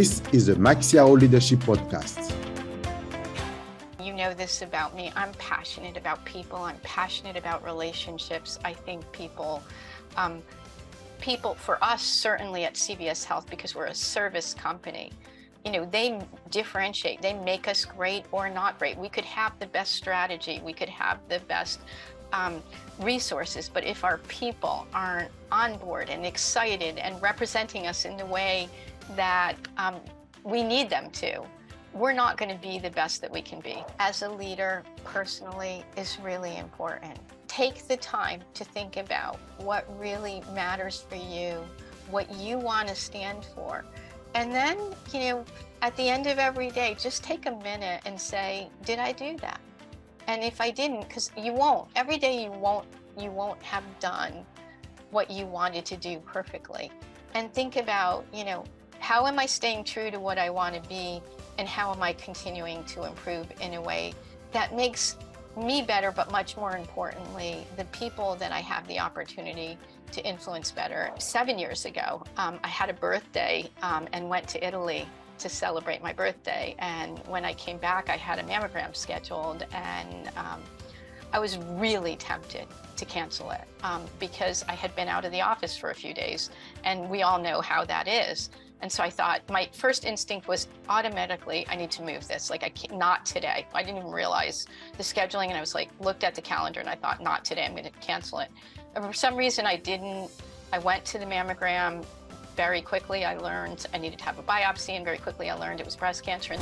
This is the Max Yao Leadership Podcast. You know this about me. I'm passionate about people. I'm passionate about relationships. I think people for us, certainly at CVS Health, because we're a service company, you know, they differentiate. They make us great or not great. We could have the best strategy. We could have the best resources, but if our people aren't on board and excited and representing us in the way that we need them to, we're not going to be the best that we can be. As a leader, personally, is really important. Take the time to think about what really matters for you, what you want to stand for. And then, you know, at the end of every day, just take a minute and say, did I do that? And if I didn't, because you won't, every day you won't have done what you wanted to do perfectly. And think about, you know, how am I staying true to what I want to be, and how am I continuing to improve in a way that makes me better, but much more importantly, the people that I have the opportunity to influence better. 7 years ago, I had a birthday and went to Italy to celebrate my birthday. And when I came back, I had a mammogram scheduled, and I was really tempted to cancel it because I had been out of the office for a few days, and we all know how that is. And so I thought, my first instinct was automatically, I need to move this. Like, I can't, not today. I didn't even realize the scheduling. And I was like, looked at the calendar and I thought, not today, I'm going to cancel it. And for some reason I didn't. I went to the mammogram. Very quickly, I learned I needed to have a biopsy, and very quickly I learned it was breast cancer.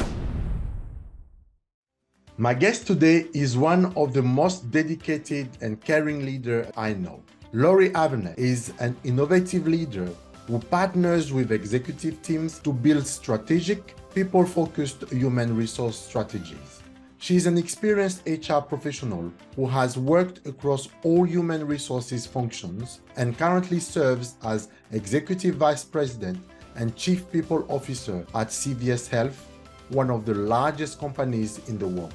My guest today is one of the most dedicated and caring leaders I know. Laurie Havanec is an innovative leader who partners with executive teams to build strategic, people-focused human resource strategies. She is an experienced HR professional who has worked across all human resources functions and currently serves as Executive Vice President and Chief People Officer at CVS Health, one of the largest companies in the world.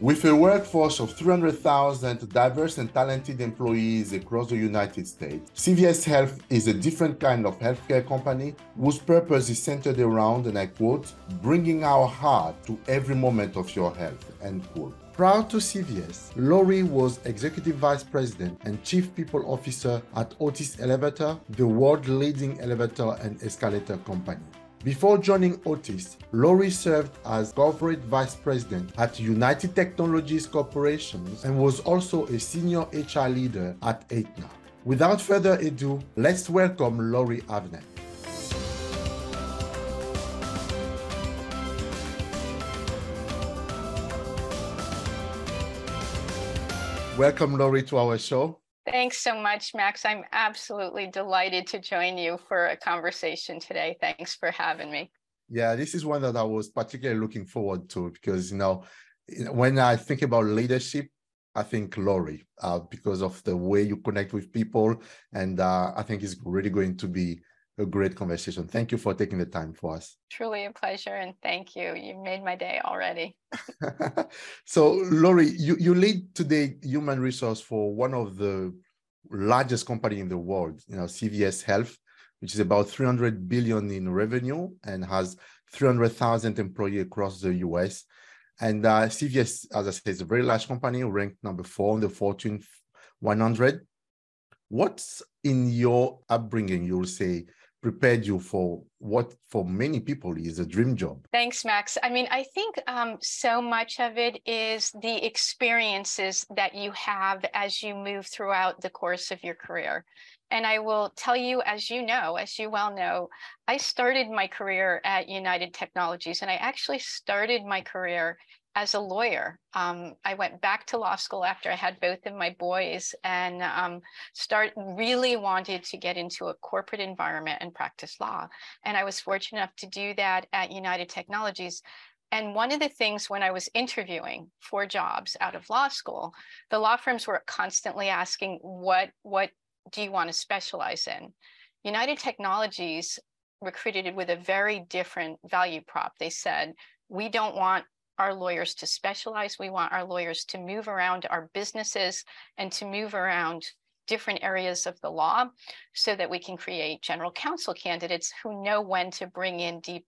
With a workforce of 300,000 diverse and talented employees across the United States, CVS Health is a different kind of healthcare company whose purpose is centered around, and I quote, bringing our heart to every moment of your health, end quote. Prior to CVS, Laurie was Executive Vice President and Chief People Officer at Otis Elevator, the world-leading elevator and escalator company. Before joining Otis, Laurie served as Corporate Vice President at United Technologies Corporation and was also a Senior HR Leader at Aetna. Without further ado, let's welcome Laurie Havanec. Welcome, Laurie, to our show. Thanks so much, Max. I'm absolutely delighted to join you for a conversation today. Thanks for having me. Yeah, this is one that I was particularly looking forward to because, you know, when I think about leadership, I think Laurie, because of the way you connect with people. And I think it's really going to be a great conversation. Thank you for taking the time for us. Truly a pleasure, and thank you. You made my day already. So, Laurie, you lead today human resource for one of the largest company in the world, you know, CVS Health, which is about $300 billion in revenue and has 300,000 employees across the US. And CVS, as I said, is a very large company, ranked number 4 on the Fortune 100. What's in your upbringing, you'll say, prepared you for what for many people is a dream job? Thanks, Max. I mean, I think so much of it is the experiences that you have as you move throughout the course of your career. And I will tell you, as you well know, I started my career at United Technologies, and I actually started my career as a lawyer. I went back to law school after I had both of my boys, and really wanted to get into a corporate environment and practice law. And I was fortunate enough to do that at United Technologies. And one of the things when I was interviewing for jobs out of law school, the law firms were constantly asking, what do you want to specialize in? United Technologies recruited with a very different value prop. They said, we don't want our lawyers to specialize. We want our lawyers to move around our businesses and to move around different areas of the law so that we can create general counsel candidates who know when to bring in deep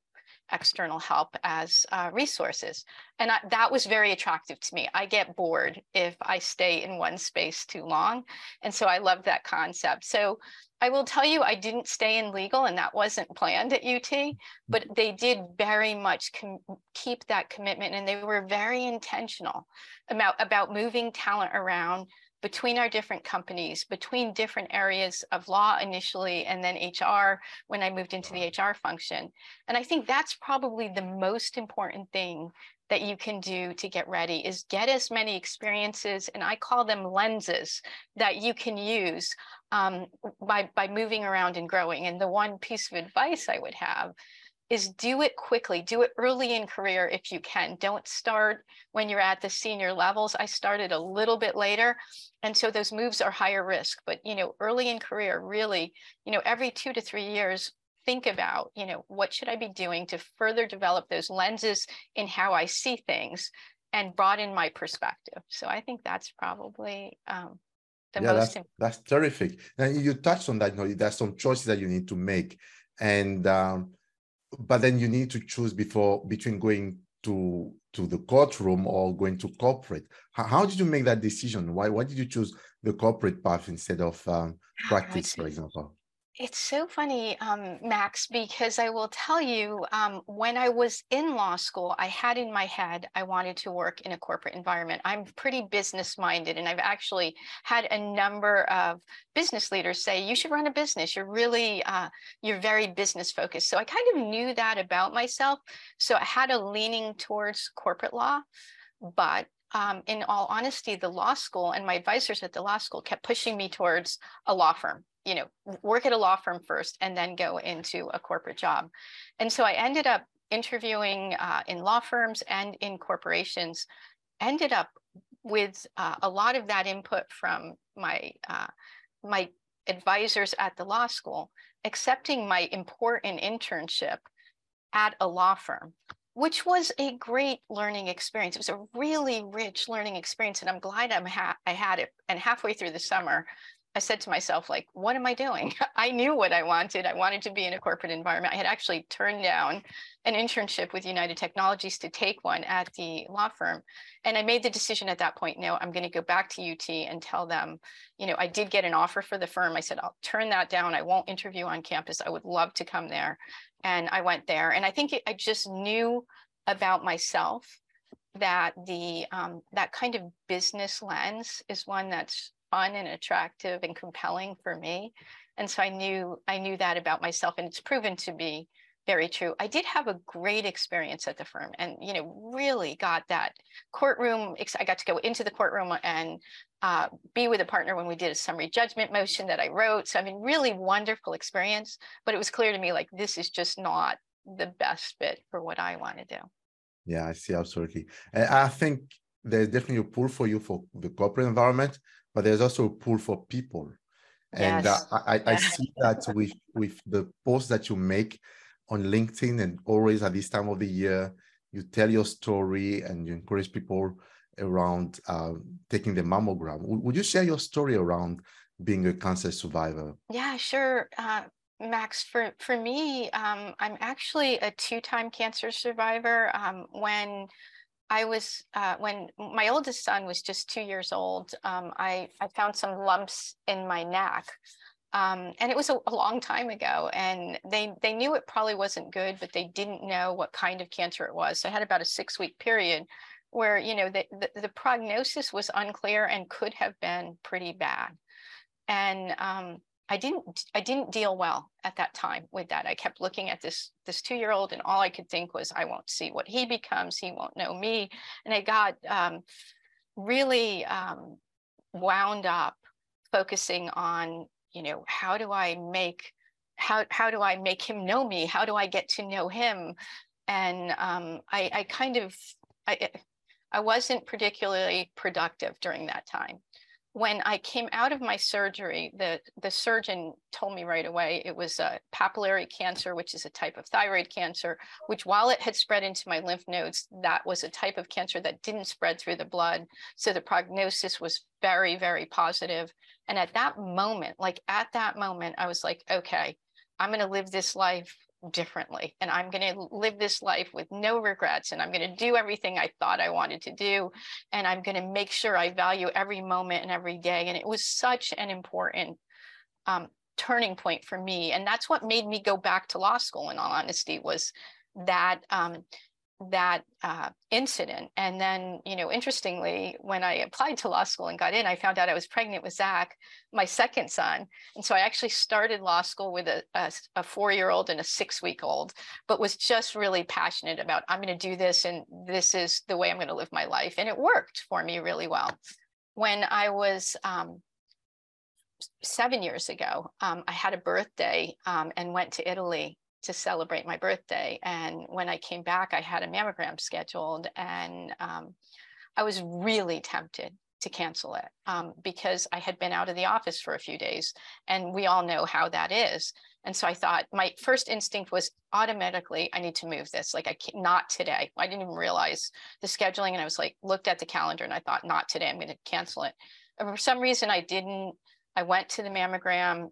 external help as resources. And that was very attractive to me. I get bored if I stay in one space too long. And so I loved that concept. So I will tell you, I didn't stay in legal, and that wasn't planned at UT, but they did very much keep that commitment. And they were very intentional about moving talent around between our different companies, between different areas of law initially, and then HR when I moved into the HR function. And I think that's probably the most important thing that you can do to get ready, is get as many experiences, and I call them lenses, that you can use by moving around and growing. And the one piece of advice I would have is do it quickly, do it early in career if you can. Don't start when you're at the senior levels. I started a little bit later, and so those moves are higher risk. But, you know, early in career, really, you know, every 2 to 3 years, think about, you know, what should I be doing to further develop those lenses in how I see things and broaden my perspective. So I think that's probably the most important. That's terrific. And you touched on that, you know, there's some choices that you need to make. And, but then you need to choose between going to the courtroom or going to corporate. How did you make that decision? Why did you choose the corporate path instead of practice, for example? It's so funny, Max, because I will tell you, when I was in law school, I had in my head, I wanted to work in a corporate environment. I'm pretty business minded, and I've actually had a number of business leaders say, you should run a business. You're really, you're very business focused. So I kind of knew that about myself. So I had a leaning towards corporate law, but in all honesty, the law school and my advisors at the law school kept pushing me towards a law firm. You know, work at a law firm first and then go into a corporate job. And so I ended up interviewing in law firms and in corporations, ended up with a lot of that input from my my advisors at the law school, accepting my important internship at a law firm, which was a great learning experience. It was a really rich learning experience, and I'm glad I had it. And halfway through the summer, I said to myself, like, what am I doing? I knew what I wanted. I wanted to be in a corporate environment. I had actually turned down an internship with United Technologies to take one at the law firm. And I made the decision at that point, no, I'm going to go back to UT and tell them, you know, I did get an offer for the firm. I said, I'll turn that down. I won't interview on campus. I would love to come there. And I went there. And I think I just knew about myself that that kind of business lens is one that's fun and attractive and compelling for me. And so I knew that about myself, and it's proven to be very true. I did have a great experience at the firm, and, you know, really got that courtroom. I got to go into the courtroom and be with a partner when we did a summary judgment motion that I wrote. So, I mean, really wonderful experience, but it was clear to me, like, this is just not the best fit for what I want to do. Yeah, I see. Absolutely. And I think there's definitely a pull for you for the corporate environment, but there's also a pull for people. And yes. I see that with the posts that you make on LinkedIn, and always at this time of the year, you tell your story and you encourage people around taking the mammogram. Would you share your story around being a cancer survivor? Yeah, sure. Max, for me, I'm actually a two-time cancer survivor. When my oldest son was just 2 years old, I found some lumps in my neck, and it was a long time ago, and they knew it probably wasn't good, but they didn't know what kind of cancer it was. So I had about a 6-week period where, you know, the prognosis was unclear and could have been pretty bad. And I didn't deal well at that time with that. I kept looking at this 2-year-old, and all I could think was, I won't see what he becomes. He won't know me. And I got really wound up focusing on, you know, how do I make him know me? How do I get to know him? And I wasn't particularly productive during that time. When I came out of my surgery, the surgeon told me right away it was a papillary cancer, which is a type of thyroid cancer, which, while it had spread into my lymph nodes, that was a type of cancer that didn't spread through the blood. So the prognosis was very, very positive. And at that moment, I was like, okay, I'm going to live this life differently. And I'm going to live this life with no regrets. And I'm going to do everything I thought I wanted to do. And I'm going to make sure I value every moment and every day. And it was such an important turning point for me. And that's what made me go back to law school, in all honesty, was that incident. And then, you know, interestingly, when I applied to law school and got in, I found out I was pregnant with Zach, my second son. And so I actually started law school with a 4-year-old and a 6-week-old, but was just really passionate about, I'm going to do this, and this is the way I'm going to live my life. And it worked for me really well. When I was 7 years ago, I had a birthday and went to Italy to celebrate my birthday. And when I came back, I had a mammogram scheduled, and I was really tempted to cancel it because I had been out of the office for a few days, and we all know how that is. And so I thought, my first instinct was automatically, I need to move this. Like, I can't, not today. I didn't even realize the scheduling. And I was like, looked at the calendar and I thought, not today, I'm going to cancel it. And for some reason I didn't. I went to the mammogram.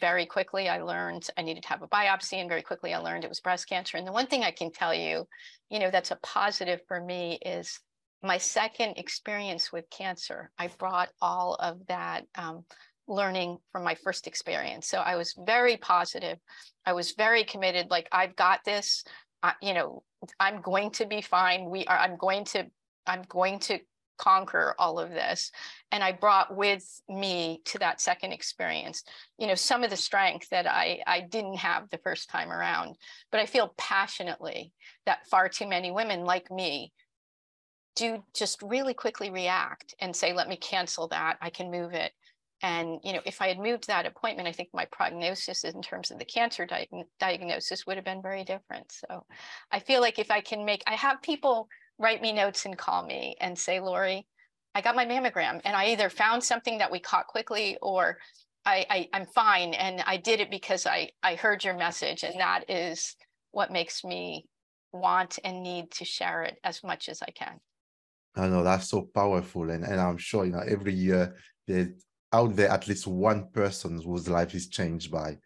Very quickly, I learned I needed to have a biopsy, and very quickly I learned it was breast cancer. And the one thing I can tell you, you know, that's a positive for me is my second experience with cancer. I brought all of that learning from my first experience. So I was very positive. I was very committed. Like, I've got this, you know, I'm going to be fine. I'm going to conquer all of this. And I brought with me to that second experience, you know, some of the strength that I didn't have the first time around. But I feel passionately that far too many women like me do just really quickly react and say, let me cancel that, I can move it. And, you know, if I had moved that appointment, I think my prognosis in terms of the cancer diagnosis would have been very different. So I feel like if I can make, I have people write me notes and call me and say, Laurie, I got my mammogram and I either found something that we caught quickly, or I'm fine and I did it because I heard your message. And that is what makes me want and need to share it as much as I can. I know that's so powerful. And I'm sure, you know, every year out there, at least one person whose life is changed by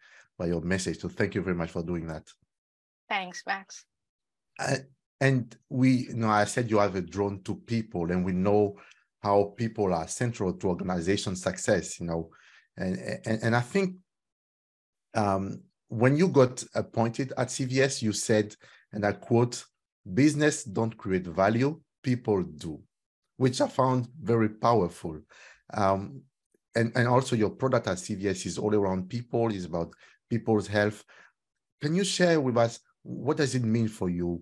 your message. So thank you very much for doing that. Thanks, Max. And we, you know, I said you have a drawn to people, and we know how people are central to organization success, you know. And I think when you got appointed at CVS, you said, and I quote, business don't create value, people do, which I found very powerful. And also your product at CVS is all around people, is about people's health. Can you share with us, what does it mean for you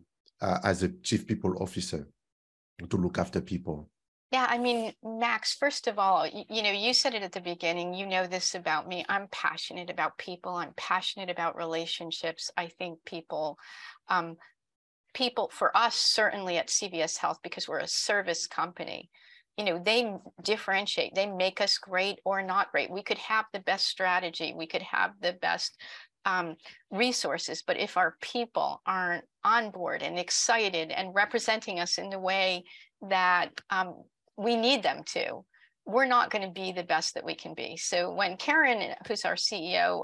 as a chief people officer to look after people? Yeah, I mean, Max, first of all, you know, you said it at the beginning, you know this about me. I'm passionate about people. I'm passionate about relationships. I think people for us, certainly at CVS Health, because we're a service company, you know, they differentiate, they make us great or not great. We could have the best strategy. We could have the best resources, but if our people aren't on board and excited and representing us in the way that we need them to, we're not going to be the best that we can be. So when Karen, who's our CEO,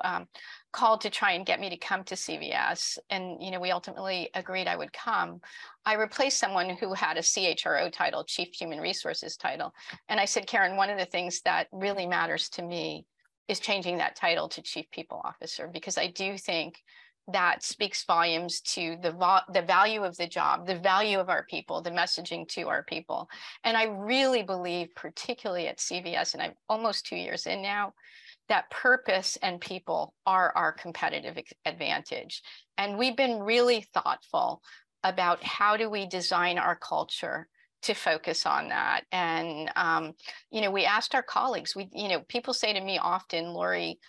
called to try and get me to come to CVS, and, you know, we ultimately agreed I would come, I replaced someone who had a CHRO title, Chief Human Resources title. And I said, Karen, one of the things that really matters to me is changing that title to Chief People Officer, because I do think that speaks volumes to the value of the job, the value of our people, the messaging to our people. And I really believe, particularly at CVS, and I'm almost 2 years in now, that purpose and people are our competitive advantage. And we've been really thoughtful about how do we design our culture to focus on that. And, you know, we asked our colleagues, you know, people say to me often, Laurie,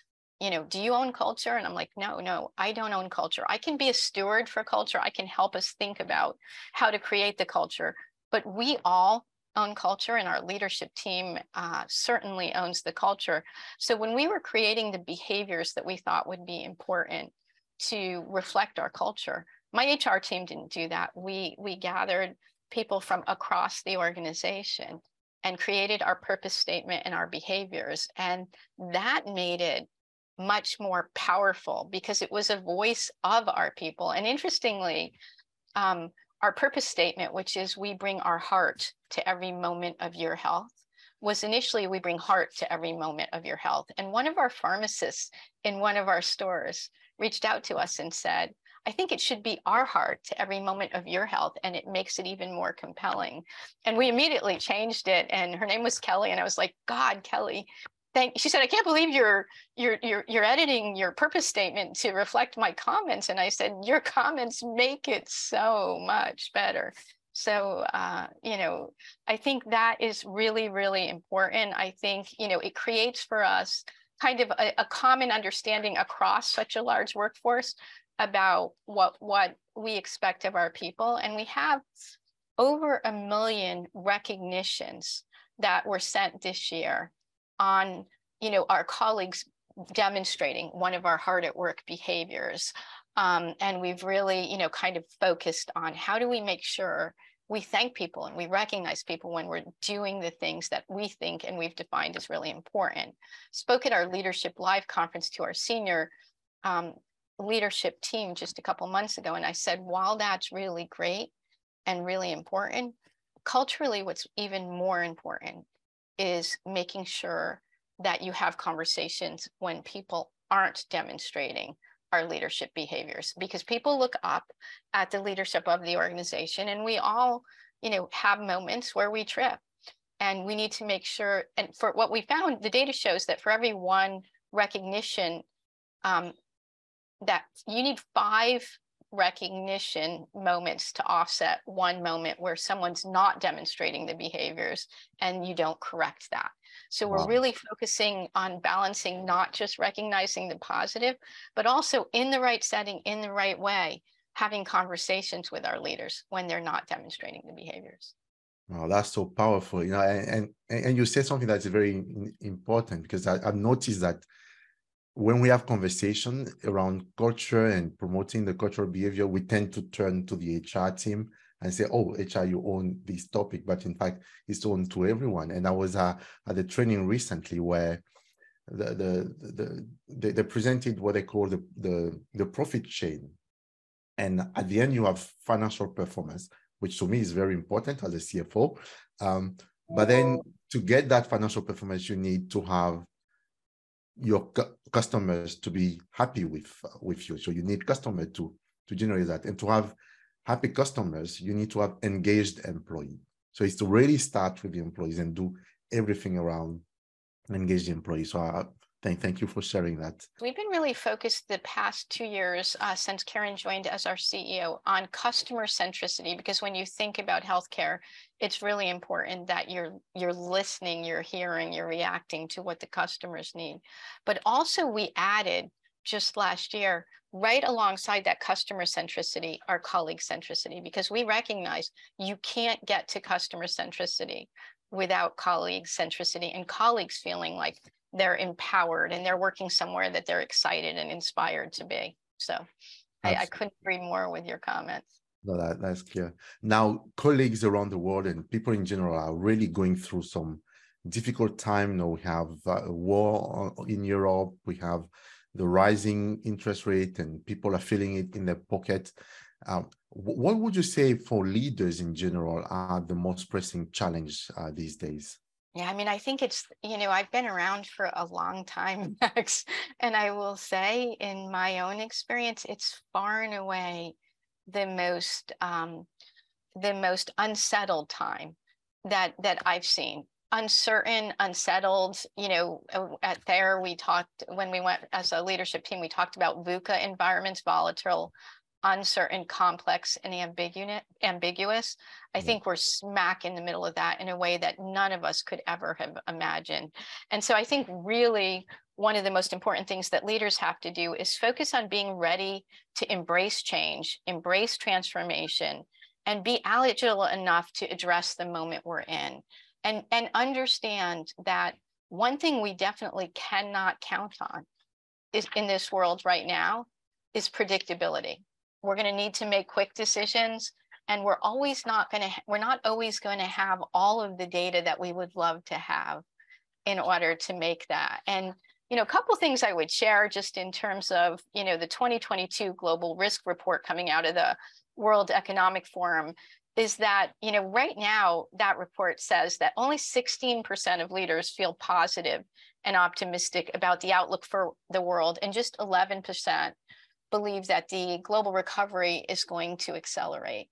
you know, do you own culture? And I'm like, no, I don't own culture. I can be a steward for culture. I can help us think about how to create the culture, but we all own culture, and our leadership team certainly owns the culture. So when we were creating the behaviors that we thought would be important to reflect our culture, my HR team didn't do that. We gathered people from across the organization and created our purpose statement and our behaviors. And that made it much more powerful because it was a voice of our people. And interestingly, our purpose statement, which is we bring our heart to every moment of your health, was initially we bring heart to every moment of your health. And one of our pharmacists in one of our stores reached out to us and said, I think it should be our heart to every moment of your health, and it makes it even more compelling. And we immediately changed it, and her name was Kelly, and I was like, God, Kelly, she said, I can't believe you're editing your purpose statement to reflect my comments. And I said, your comments make it so much better. So, you know, I think that is really, really important. I think, you know, it creates for us kind of a common understanding across such a large workforce about what we expect of our people. And we have over 1 million recognitions that were sent this year on, you know, our colleagues demonstrating one of our hard at work behaviors. And we've really, you know, kind of focused on how do we make sure we thank people and we recognize people when we're doing the things that we think and we've defined as really important. Spoke at our Leadership Live conference to our senior leadership team just a couple months ago. And I said, while that's really great and really important, culturally, what's even more important is making sure that you have conversations when people aren't demonstrating our leadership behaviors, because people look up at the leadership of the organization, and we all, you know, have moments where we trip, and we need to make sure. And for what we found, the data shows that for every one recognition, that you need 5 recognition moments to offset one moment where someone's not demonstrating the behaviors and you don't correct that. So we're really focusing on balancing, not just recognizing the positive, but also in the right setting, in the right way, having conversations with our leaders when they're not demonstrating the behaviors. Wow, that's so powerful. You know, and you said something that's very important, because I've noticed that when we have conversation around culture and promoting the cultural behavior, we tend to turn to the HR team and say, oh, HR, you own this topic. But in fact, it's owned to everyone. And I was at a training recently where they presented what they call the profit chain. And at the end, you have financial performance, which to me is very important as a CFO. But then to get that financial performance, you need to have your customers to be happy with you. So you need customer to generate that. And to have happy customers, you need to have engaged employee. So it's to really start with the employees and do everything around engaged employees. So thank you for sharing that. We've been really focused the past 2 years since Karen joined as our CEO on customer centricity, because when you think about healthcare, it's really important that you're listening, you're hearing, you're reacting to what the customers need. But also we added just last year, right alongside that customer centricity, our colleague centricity, because we recognize you can't get to customer centricity without colleague centricity and colleagues feeling like they're empowered and they're working somewhere that they're excited and inspired to be. So I couldn't agree more with your comments. No, that's clear. Now, colleagues around the world and people in general are really going through some difficult time. Now we have a war in Europe. We have the rising interest rate and people are feeling it in their pocket. What would you say for leaders in general are the most pressing challenge these days? Yeah, I mean, I think it's, you know, I've been around for a long time, Max, and I will say in my own experience, it's far and away the most unsettled time that I've seen. Uncertain, unsettled, you know, at Thayer, we talked, when we went as a leadership team, we talked about VUCA environments, volatile, uncertain, complex, and ambiguous. I think we're smack in the middle of that in a way that none of us could ever have imagined. And so I think really one of the most important things that leaders have to do is focus on being ready to embrace change, embrace transformation, and be agile enough to address the moment we're in. And understand that one thing we definitely cannot count on is in this world right now is predictability. We're going to need to make quick decisions, and we're not always going to have all of the data that we would love to have in order to make that. And You know, a couple of things I would share just in terms of, you know, the 2022 global risk report coming out of the World Economic Forum is that, you know, right now that report says that only 16% of leaders feel positive and optimistic about the outlook for the world, and just 11% believe that the global recovery is going to accelerate.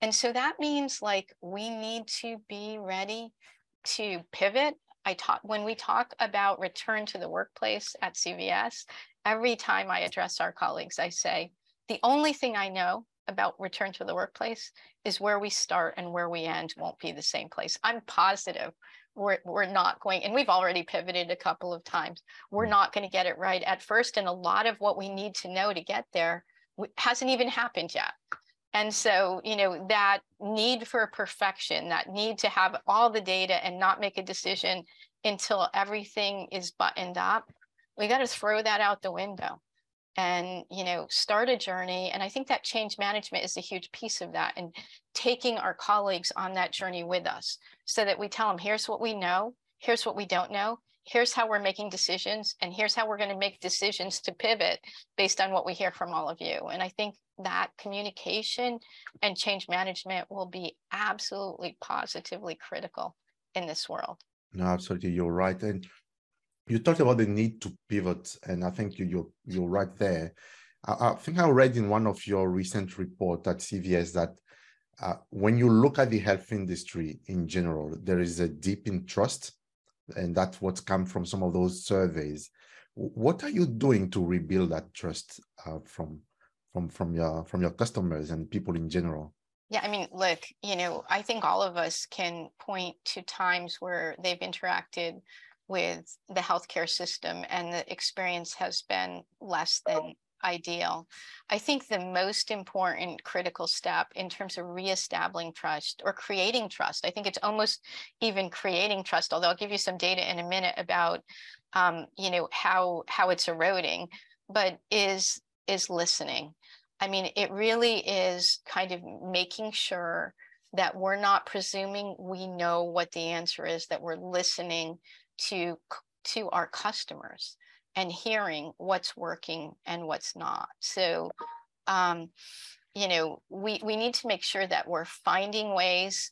And so that means, like, we need to be ready to pivot. When we talk about return to the workplace at CVS, every time I address our colleagues, I say, the only thing I know about return to the workplace is where we start and where we end won't be the same place. I'm positive we're not going, and we've already pivoted a couple of times, we're not going to get it right at first. And a lot of what we need to know to get there hasn't even happened yet. And so, you know, that need for perfection, that need to have all the data and not make a decision until everything is buttoned up, we got to throw that out the window and, you know, start a journey. And I think that change management is a huge piece of that, and taking our colleagues on that journey with us so that we tell them, here's what we know, here's what we don't know, here's how we're making decisions, and here's how we're going to make decisions to pivot based on what we hear from all of you. And I think that communication and change management will be absolutely positively critical in this world. No, absolutely. You're right. And you talked about the need to pivot, and I think you're right there. I think I read in one of your recent report at CVS that when you look at the health industry in general, there is a deep distrust. And that's what's come from some of those surveys. What are you doing to rebuild that trust from your customers and people in general? Yeah, I mean, look, you know, I think all of us can point to times where they've interacted with the healthcare system and the experience has been less than ideal. I think the most important critical step in terms of reestablishing trust or creating trust, I think it's almost even creating trust, although I'll give you some data in a minute about, you know, how it's eroding, but is listening. I mean, it really is kind of making sure that we're not presuming we know what the answer is, that we're listening to our customers and hearing what's working and what's not. So, you know, we need to make sure that we're finding ways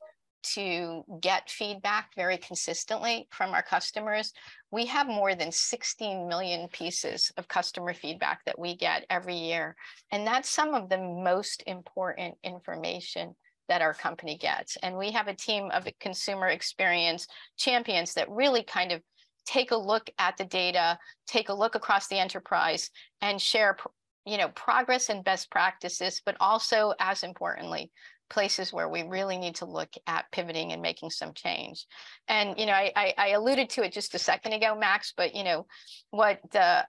to get feedback very consistently from our customers. We have more than 16 million pieces of customer feedback that we get every year. And that's some of the most important information that our company gets. And we have a team of consumer experience champions that really kind of take a look at the data, take a look across the enterprise, and share, you know, progress and best practices, but also, as importantly, places where we really need to look at pivoting and making some change. And, you know, I alluded to it just a second ago, Max, but, you know, what the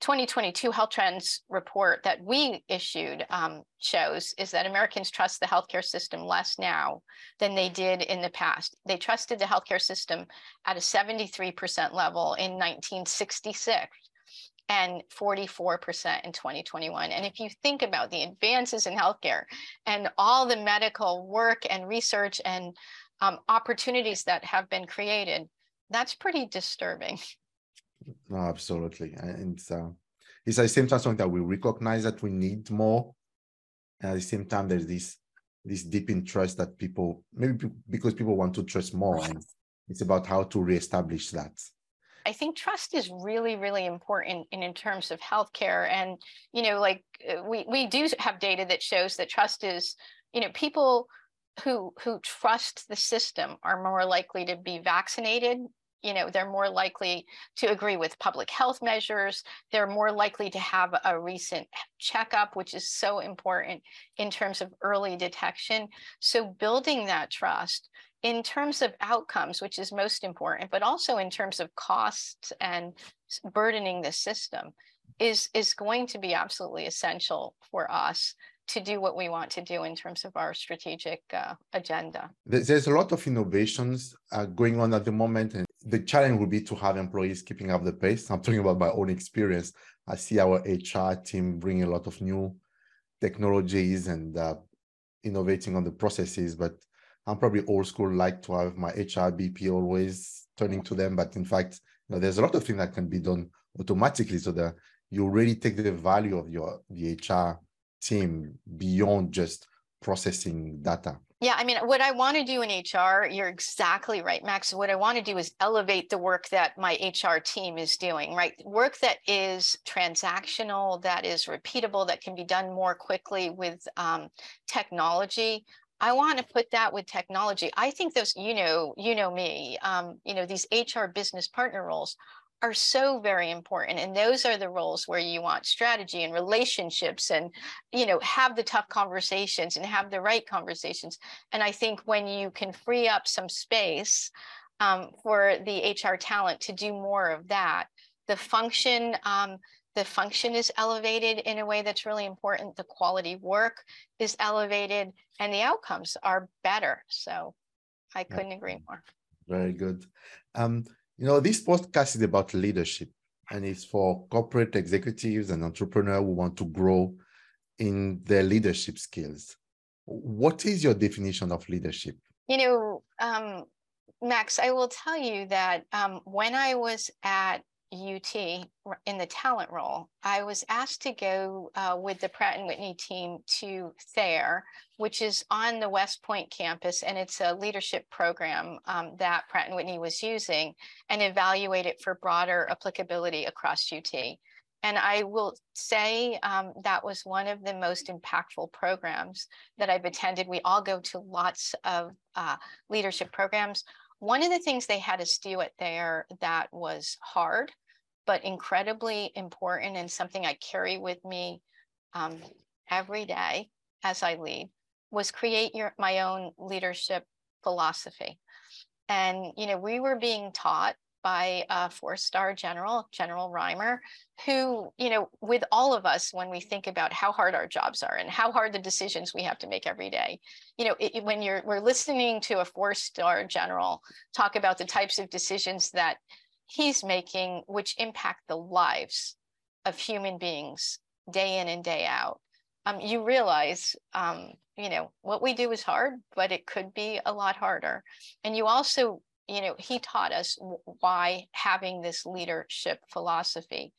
2022 Health Trends report that we issued shows is that Americans trust the healthcare system less now than they did in the past. They trusted the healthcare system at a 73% level in 1966 and 44% in 2021. And if you think about the advances in healthcare and all the medical work and research and opportunities that have been created, that's pretty disturbing. No, absolutely. And it's at the same time something that we recognize that we need more. And at the same time, there's this deep interest that people, maybe because people want to trust more, and it's about how to reestablish that. I think trust is really, really important in terms of healthcare. And, you know, like we do have data that shows that trust is, you know, people who trust the system are more likely to be vaccinated. You know, they're more likely to agree with public health measures. They're more likely to have a recent checkup, which is so important in terms of early detection. So building that trust in terms of outcomes, which is most important, but also in terms of costs and burdening the system is going to be absolutely essential for us to do what we want to do in terms of our strategic agenda. There's a lot of innovations going on at the moment, and the challenge will be to have employees keeping up the pace. I'm talking about my own experience. I see our HR team bringing a lot of new technologies and innovating on the processes, but I'm probably old school, like to have my HR BP always turning to them. But in fact, You know, there's a lot of things that can be done automatically so that you really take the value of the HR team beyond just processing data. Yeah, I mean, what I want to do in HR, you're exactly right, Max. What I want to do is elevate the work that my HR team is doing, right? Work that is transactional, that is repeatable, that can be done more quickly with technology. I want to put that with technology. I think those, these HR business partner roles are so very important. And those are the roles where you want strategy and relationships and, you know, have the tough conversations and have the right conversations. And I think when you can free up some space for the HR talent to do more of that, the function is elevated in a way that's really important. The quality of work is elevated and the outcomes are better. So I couldn't agree more. Very good. You know, this podcast is about leadership and it's for corporate executives and entrepreneurs who want to grow in their leadership skills. What is your definition of leadership? You know, Max, I will tell you that when I was at UT in the talent role, I was asked to go with the Pratt and Whitney team to Thayer, which is on the West Point campus, and it's a leadership program that Pratt and Whitney was using, and evaluate it for broader applicability across UT. And I will say that was one of the most impactful programs that I've attended. We all go to lots of leadership programs. One of the things they had us do at Thayer that was hard, but incredibly important, and something I carry with me every day as I lead, was create my own leadership philosophy. And, you know, we were being taught by a four-star general, General Reimer, who, you know, with all of us, when we think about how hard our jobs are and how hard the decisions we have to make every day, you know, we're listening to a four-star general talk about the types of decisions that he's making, which impact the lives of human beings day in and day out, you realize, you know, what we do is hard, but it could be a lot harder. And you also, you know, he taught us why having this leadership philosophy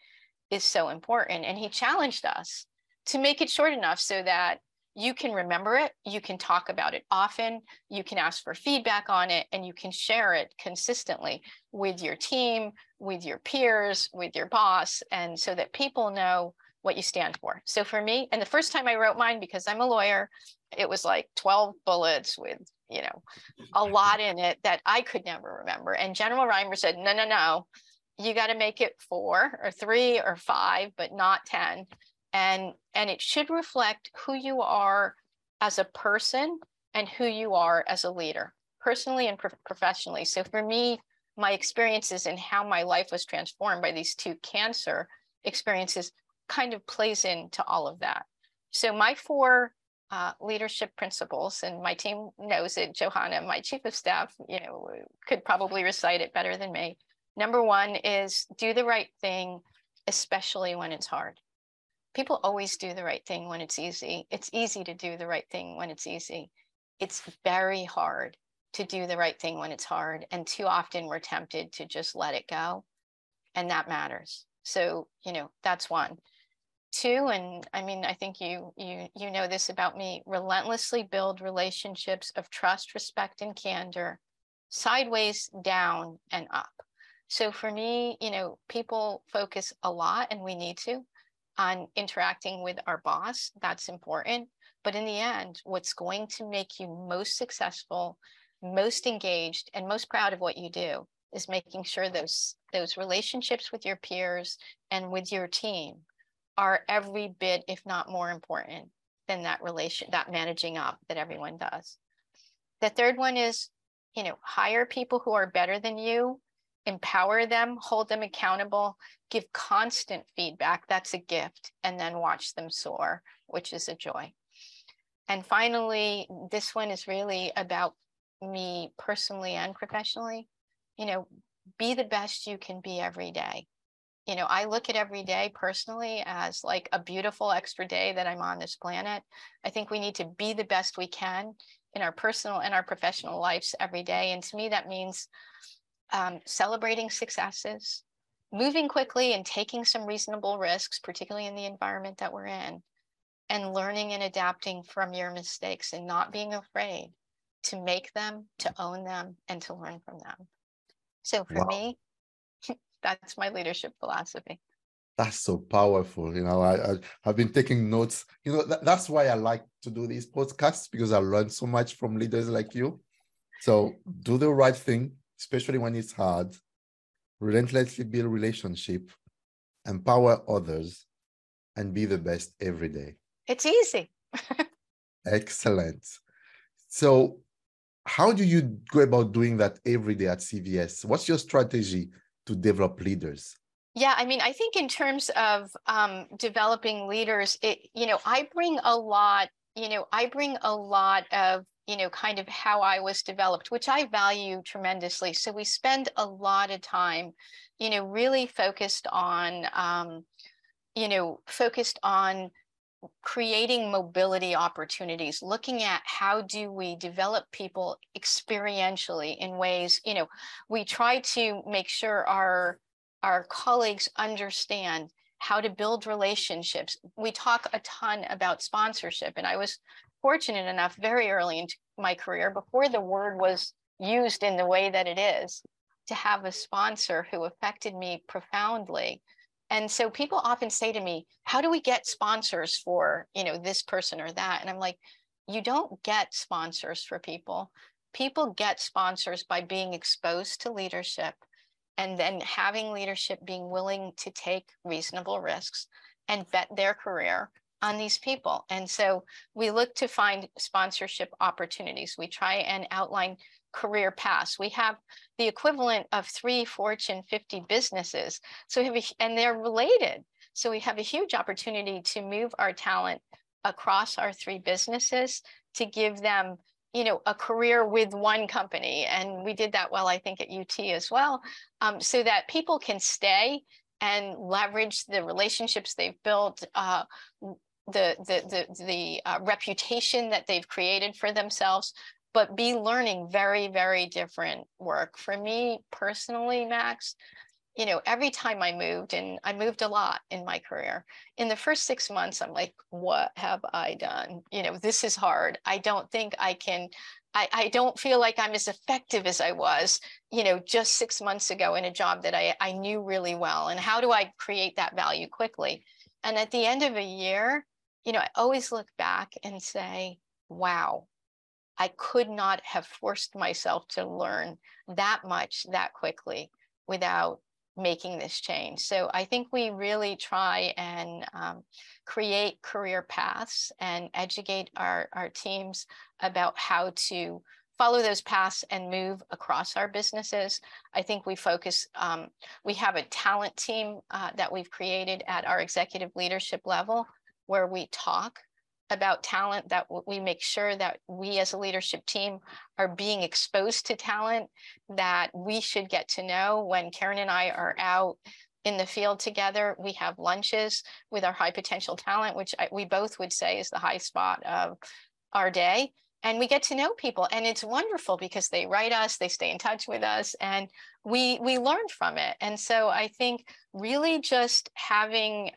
is so important. And he challenged us to make it short enough so that you can remember it, you can talk about it often, you can ask for feedback on it, and you can share it consistently with your team, with your peers, with your boss, and so that people know what you stand for. So for me, and the first time I wrote mine, because I'm a lawyer, it was like 12 bullets with, you know, a lot in it that I could never remember. And General Reimer said, no, you got to make it 4 or 3 or 5, but not 10. And it should reflect who you are as a person and who you are as a leader, personally and professionally. So for me, my experiences and how my life was transformed by these two cancer experiences kind of plays into all of that. So my four leadership principles, and my team knows it, Johanna, my chief of staff, you know, could probably recite it better than me. Number one is do the right thing, especially when it's hard. People always do the right thing when it's easy. It's easy to do the right thing when it's easy. It's very hard to do the right thing when it's hard. And too often we're tempted to just let it go. And that matters. So, you know, that's one. Two, and I mean, I think you know this about me, relentlessly build relationships of trust, respect, and candor, sideways, down, and up. So for me, you know, people focus a lot, and we need to, on interacting with our boss. That's important. But in the end, what's going to make you most successful, most engaged, and most proud of what you do is making sure those relationships with your peers and with your team are every bit, if not more important than that managing up that everyone does. The third one is, you know, hire people who are better than you, empower them, hold them accountable, give constant feedback. That's a gift. And then watch them soar, which is a joy. And finally, this one is really about me personally and professionally. You know, be the best you can be every day. You know, I look at every day personally as like a beautiful extra day that I'm on this planet. I think we need to be the best we can in our personal and our professional lives every day. And to me, that means celebrating successes, moving quickly and taking some reasonable risks, particularly in the environment that we're in, and learning and adapting from your mistakes and not being afraid to make them, to own them, and to learn from them. So for me, that's my leadership philosophy. That's so powerful. You know, I've been taking notes. You know, that's why I like to do these podcasts, because I learned so much from leaders like you. So do the right thing, especially when it's hard. Relentlessly build relationship, empower others, and be the best every day. It's easy. Excellent. So how do you go about doing that every day at CVS? What's your strategy to develop leaders? Yeah, I mean, I think in terms of developing leaders, I bring a lot of kind of how I was developed, which I value tremendously. So we spend a lot of time, really focused on, creating mobility opportunities, looking at how do we develop people experientially in ways, we try to make sure our colleagues understand how to build relationships. We talk a ton about sponsorship, and I was fortunate enough very early in my career, before the word was used in the way that it is, to have a sponsor who affected me profoundly. And so people often say to me, how do we get sponsors for, this person or that? And I'm like, you don't get sponsors for people. People get sponsors by being exposed to leadership, and then having leadership being willing to take reasonable risks and bet their career on these people. And so we look to find sponsorship opportunities. We try and outline career paths. We have the equivalent of 3 Fortune 50 businesses. So we have, and they're related. So we have a huge opportunity to move our talent across our 3 businesses to give them, a career with one company. And we did that well, I think, at UT as well, so that people can stay and leverage the relationships they've built, the reputation that they've created for themselves, but be learning very, very different work. For me personally, Max, every time I moved, and I moved a lot in my career, in the first 6 months, I'm like, what have I done? This is hard. I don't think I can, I don't feel like I'm as effective as I was, just 6 months ago in a job that I knew really well. And how do I create that value quickly? And at the end of a year, I always look back and say, wow, I could not have forced myself to learn that much that quickly without making this change. So I think we really try and create career paths and educate our teams about how to follow those paths and move across our businesses. I think we focus, we have a talent team that we've created at our executive leadership level, where we talk about talent, that we make sure that we as a leadership team are being exposed to talent that we should get to know. When Karen and I are out in the field together, we have lunches with our high potential talent, which we both would say is the high spot of our day. And we get to know people, and it's wonderful because they write us, they stay in touch with us, and we learn from it. And so I think really just having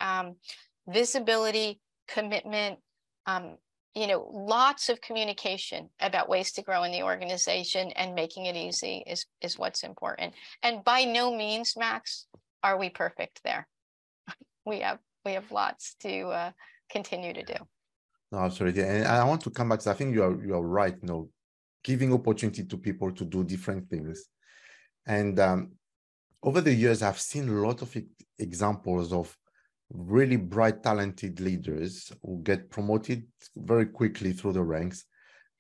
visibility, commitment, lots of communication about ways to grow in the organization and making it easy is what's important. And by no means, Max, are we perfect there. We have lots to continue to do. No, absolutely. And I want to come back, because I think you are right. Giving opportunity to people to do different things. And over the years, I've seen a lot of examples of really bright, talented leaders who get promoted very quickly through the ranks.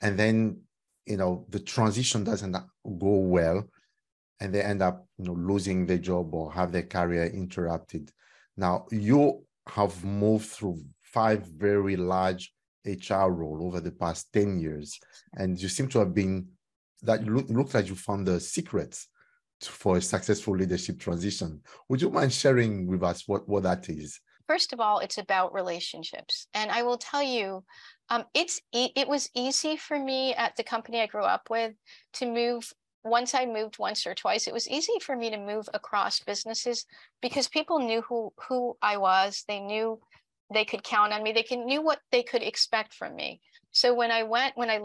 And then, the transition doesn't go well, and they end up, losing their job or have their career interrupted. Now, you have moved through 5 very large HR roles over the past 10 years. And you seem to have been, that looked like you found the secrets for a successful leadership transition. Would you mind sharing with us what that is? First of all, it's about relationships. And I will tell you, it was easy for me at the company I grew up with to move once I moved once or twice, it was easy for me to move across businesses because people knew who I was. They knew they could count on me. They knew what they could expect from me. So when I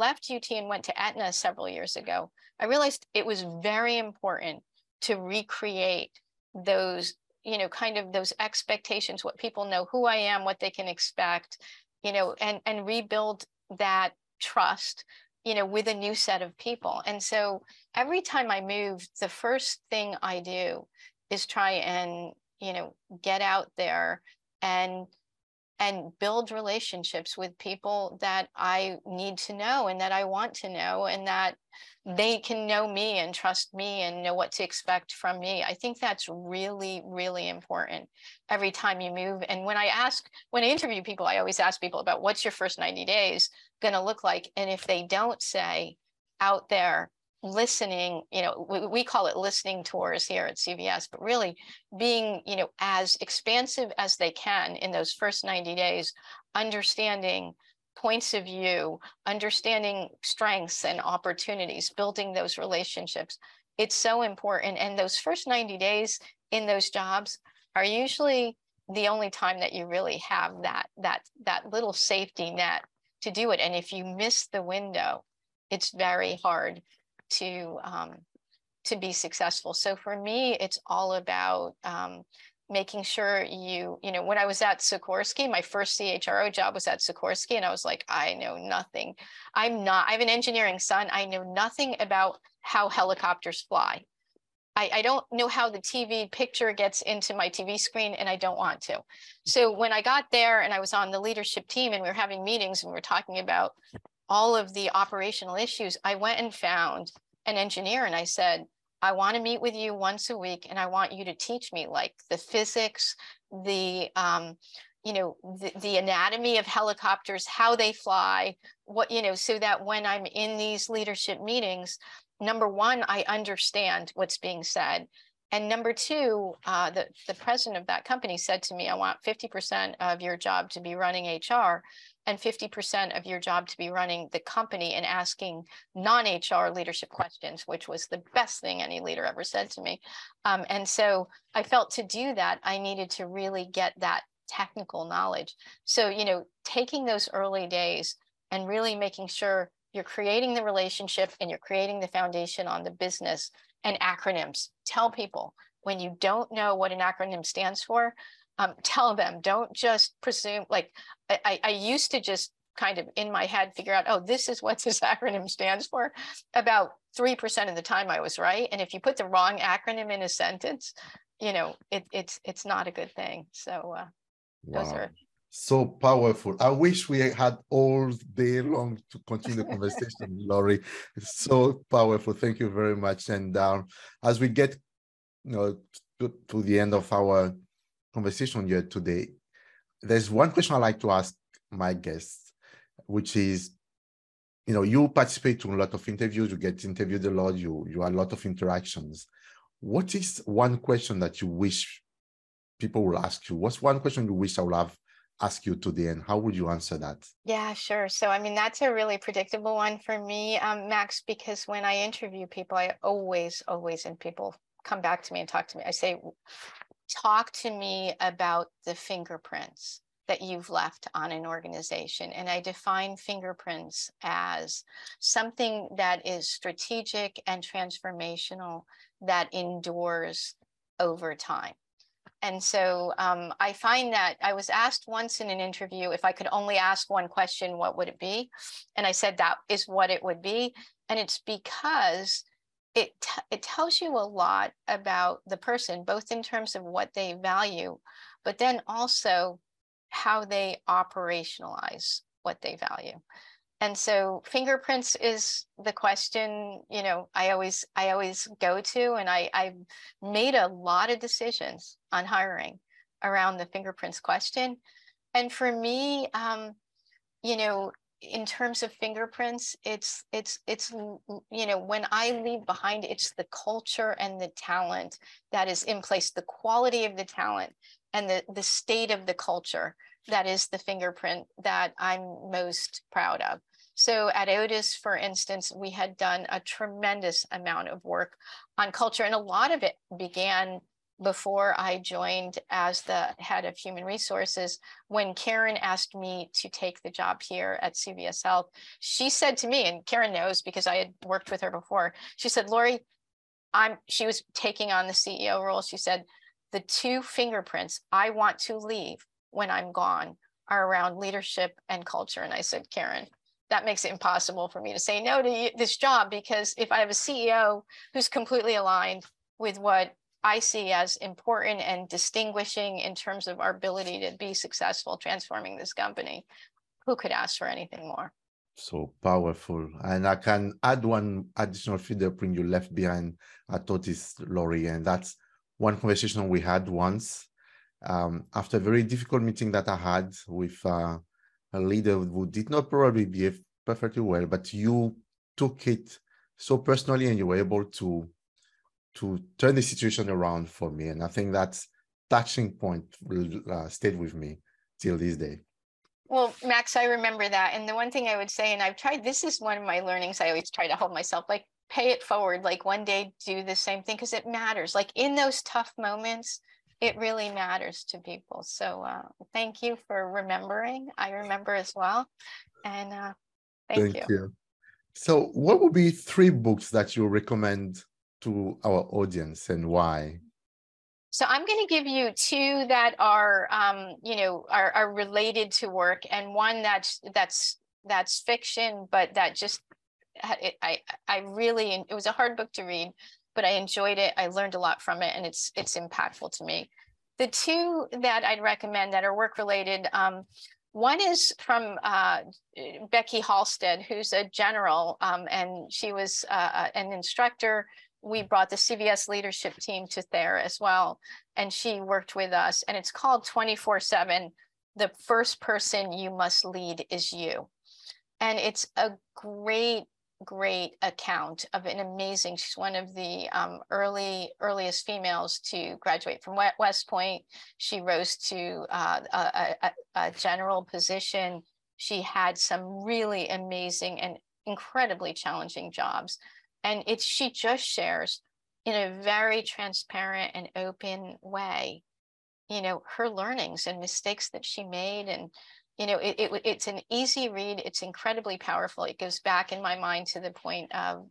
left UT and went to Aetna several years ago, I realized it was very important to recreate those, you know, kind of those expectations, what people know, who I am, what they can expect, you know, and rebuild that trust, you know, with a new set of people. And so every time I move, the first thing I do is try and, you know, get out there and build relationships with people that I need to know and that I want to know, and that they can know me and trust me and know what to expect from me. I think that's really, really important every time you move. And when I interview people, I always ask people about what's your first 90 days going to look like. And if they don't say out there, listening, you know, we call it listening tours here at CVS, but really being, you know, as expansive as they can in those first 90 days, understanding points of view, understanding strengths and opportunities, building those relationships. It's so important. And those first 90 days in those jobs are usually the only time that you really have that little safety net to do it. And if you miss the window, it's very hard to be successful. So for me, it's all about making sure you know, when I was at Sikorsky, my first CHRO job was at Sikorsky, and I was like, I know nothing. I have an engineering son. I know nothing about how helicopters fly. I don't know how the TV picture gets into my TV screen, and I don't want to. So when I got there and I was on the leadership team and we were having meetings and we were talking about all of the operational issues, I went and found an engineer and I said, I want to meet with you once a week and I want you to teach me like the physics, the anatomy of helicopters, how they fly, what, you know, so that when I'm in these leadership meetings, number one, I understand what's being said. And number two, the president of that company said to me, I want 50% of your job to be running HR and 50% of your job to be running the company and asking non-HR leadership questions, which was the best thing any leader ever said to me. And so I felt to do that, I needed to really get that technical knowledge. So, you know, taking those early days and really making sure you're creating the relationship and you're creating the foundation on the business. And acronyms. Tell people when you don't know what an acronym stands for, tell them, don't just presume. Like I used to just kind of in my head figure out, oh, this is what this acronym stands for. About 3% of the time I was right. And if you put the wrong acronym in a sentence, you know, it's not a good thing. So those are so powerful. I wish we had all day long to continue the conversation, Laurie. It's so powerful. Thank you very much. And as we get, you know, to the end of our conversation here today, there's one question I like to ask my guests, which is, you know, you participate to a lot of interviews, you get interviewed a lot, you have a lot of interactions. What is one question that you wish people will ask you? What's one question you wish I would have ask you today, and how would you answer that? Yeah, sure. So, I mean, that's a really predictable one for me, Max, because when I interview people, I always, and people come back to me and talk to me, I say, talk to me about the fingerprints that you've left on an organization. And I define fingerprints as something that is strategic and transformational that endures over time. And so I find that I was asked once in an interview if I could only ask one question, what would it be? And I said that is what it would be. And it's because it tells you a lot about the person, both in terms of what they value, but then also how they operationalize what they value. And so fingerprints is the question, you know, I always go to, and I've made a lot of decisions on hiring around the fingerprints question. And for me, you know, in terms of fingerprints, it's you know, when I leave behind, it's the culture and the talent that is in place, the quality of the talent and the state of the culture. That is the fingerprint that I'm most proud of. So at Otis, for instance, we had done a tremendous amount of work on culture, and a lot of it began before I joined as the head of human resources. When Karen asked me to take the job here at CVS Health, she said to me, and Karen knows because I had worked with her before, she said, Laurie, she was taking on the CEO role. She said, the two fingerprints I want to leave when I'm gone are around leadership and culture. And I said, Karen, that makes it impossible for me to say no to this job, because if I have a CEO who's completely aligned with what I see as important and distinguishing in terms of our ability to be successful transforming this company, who could ask for anything more? So powerful. And I can add one additional fingerprint you left behind at Otis, Laurie, and that's one conversation we had once after a very difficult meeting that I had with a leader who did not probably behave perfectly well, but you took it so personally and you were able to turn the situation around for me. And I think that touching point will stay with me till this day. Well, Max, I remember that. And the one thing I would say, and I've tried, this is one of my learnings, I always try to hold myself, like, pay it forward, like one day do the same thing, because it matters. Like in those tough moments, it really matters to people. So thank you for remembering. I remember as well. And thank you. So what would be three books that you recommend to our audience, and why? So I'm going to give you two that are related to work, and one that's fiction, but that just it was a hard book to read, but I enjoyed it. I learned a lot from it, and it's impactful to me. The two that I'd recommend that are work related. One is from Becky Halstead, who's a general, and she was an instructor. We brought the CVS leadership team to Thayer as well, and she worked with us. And it's called 24/7, The First Person You Must Lead Is You. And it's a great, great account of an amazing, she's one of the earliest females to graduate from West Point. She rose to a general position. She had some really amazing and incredibly challenging jobs. And she just shares in a very transparent and open way, you know, her learnings and mistakes that she made. And you know, it's an easy read. It's incredibly powerful. It goes back in my mind to the point of,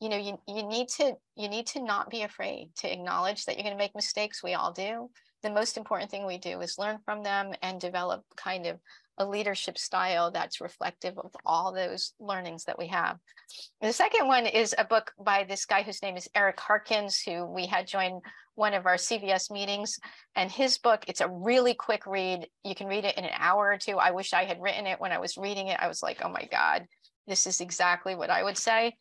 you know, you need to not be afraid to acknowledge that you're going to make mistakes. We all do. The most important thing we do is learn from them and develop kind of a leadership style that's reflective of all those learnings that we have. And the second one is a book by this guy whose name is Eric Harkins, who we had joined one of our CVS meetings, and his book, it's a really quick read. You can read it in an hour or two. I wish I had written it when I was reading it. I was like, oh my God, this is exactly what I would say.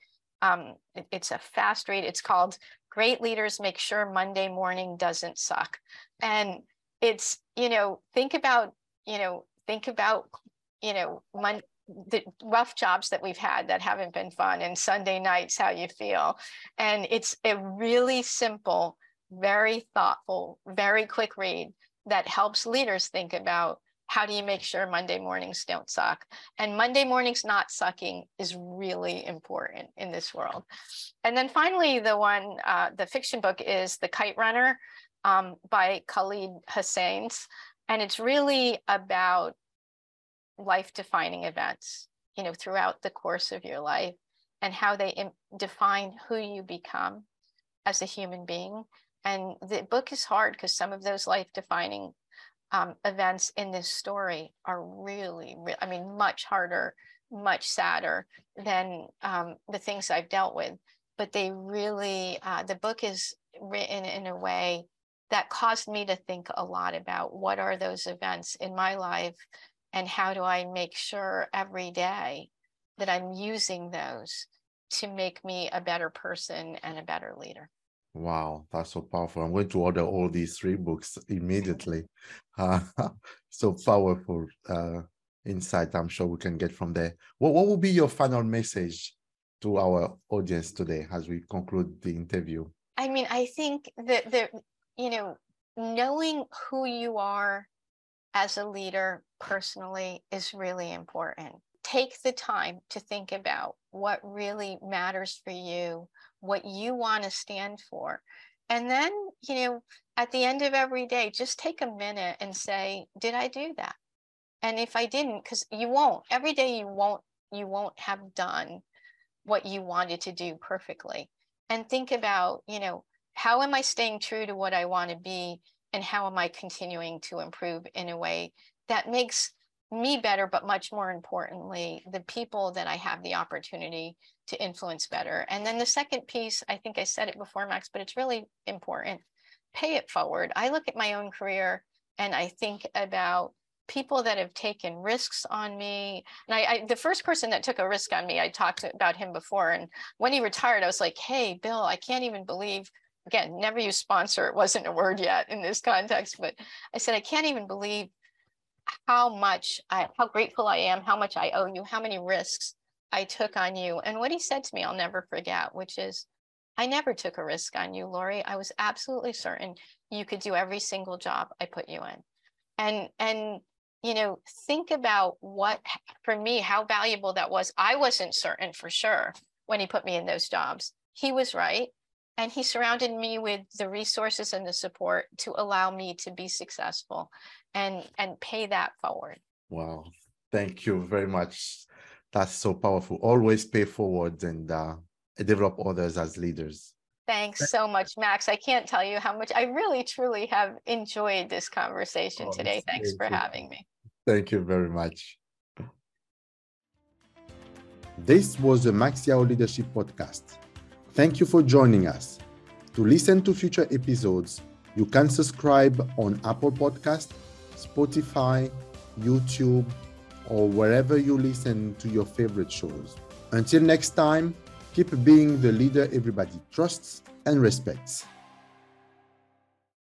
It's a fast read. It's called Great Leaders Make Sure Monday Morning Doesn't Suck. And it's, you know, think about the rough jobs that we've had that haven't been fun, and Sunday nights, how you feel. And it's a really simple, very thoughtful, very quick read that helps leaders think about how do you make sure Monday mornings don't suck. And Monday mornings not sucking is really important in this world. And then finally, the fiction book is The Kite Runner by Khaled Hosseini. And it's really about life-defining events, you know, throughout the course of your life, and how they define who you become as a human being. And the book is hard because some of those life-defining events in this story are really much harder, much sadder than the things I've dealt with. But they really, the book is written in a way that caused me to think a lot about what are those events in my life, and how do I make sure every day that I'm using those to make me a better person and a better leader. Wow, that's so powerful. I'm going to order all these three books immediately. So powerful insight I'm sure we can get from there. What will be your final message to our audience today as we conclude the interview? I mean, I think that, knowing who you are as a leader personally is really important. Take the time to think about what really matters for you, what you want to stand for. And then, you know, at the end of every day, just take a minute and say, did I do that? And if I didn't, because you won't, every day you won't have done what you wanted to do perfectly. And think about, you know, how am I staying true to what I want to be? And how am I continuing to improve in a way that makes me better, but much more importantly, the people that I have the opportunity to influence better. And then the second piece, I think I said it before, Max, but it's really important. Pay it forward. I look at my own career and I think about people that have taken risks on me. And I the first person that took a risk on me, I talked about him before. And when he retired, I was like, hey, Bill, I can't even believe, again, never use sponsor. It wasn't a word yet in this context, but I said, I can't even believe how grateful I am, how much I owe you, how many risks I took on you. And what he said to me, I'll never forget, which is, I never took a risk on you, Laurie. I was absolutely certain you could do every single job I put you in. And you know, think about what, for me, how valuable that was. I wasn't certain for sure when he put me in those jobs. He was right. And he surrounded me with the resources and the support to allow me to be successful and pay that forward. Wow. Thank you very much. That's so powerful. Always pay forward and develop others as leaders. Thanks so much, Max. I can't tell you how much I really, truly have enjoyed this conversation today. Thanks for having me. Thank you very much. This was the Max Yao Leadership Podcast. Thank you for joining us. To listen to future episodes, you can subscribe on Apple Podcasts, Spotify, YouTube, or wherever you listen to your favorite shows. Until next time, keep being the leader everybody trusts and respects.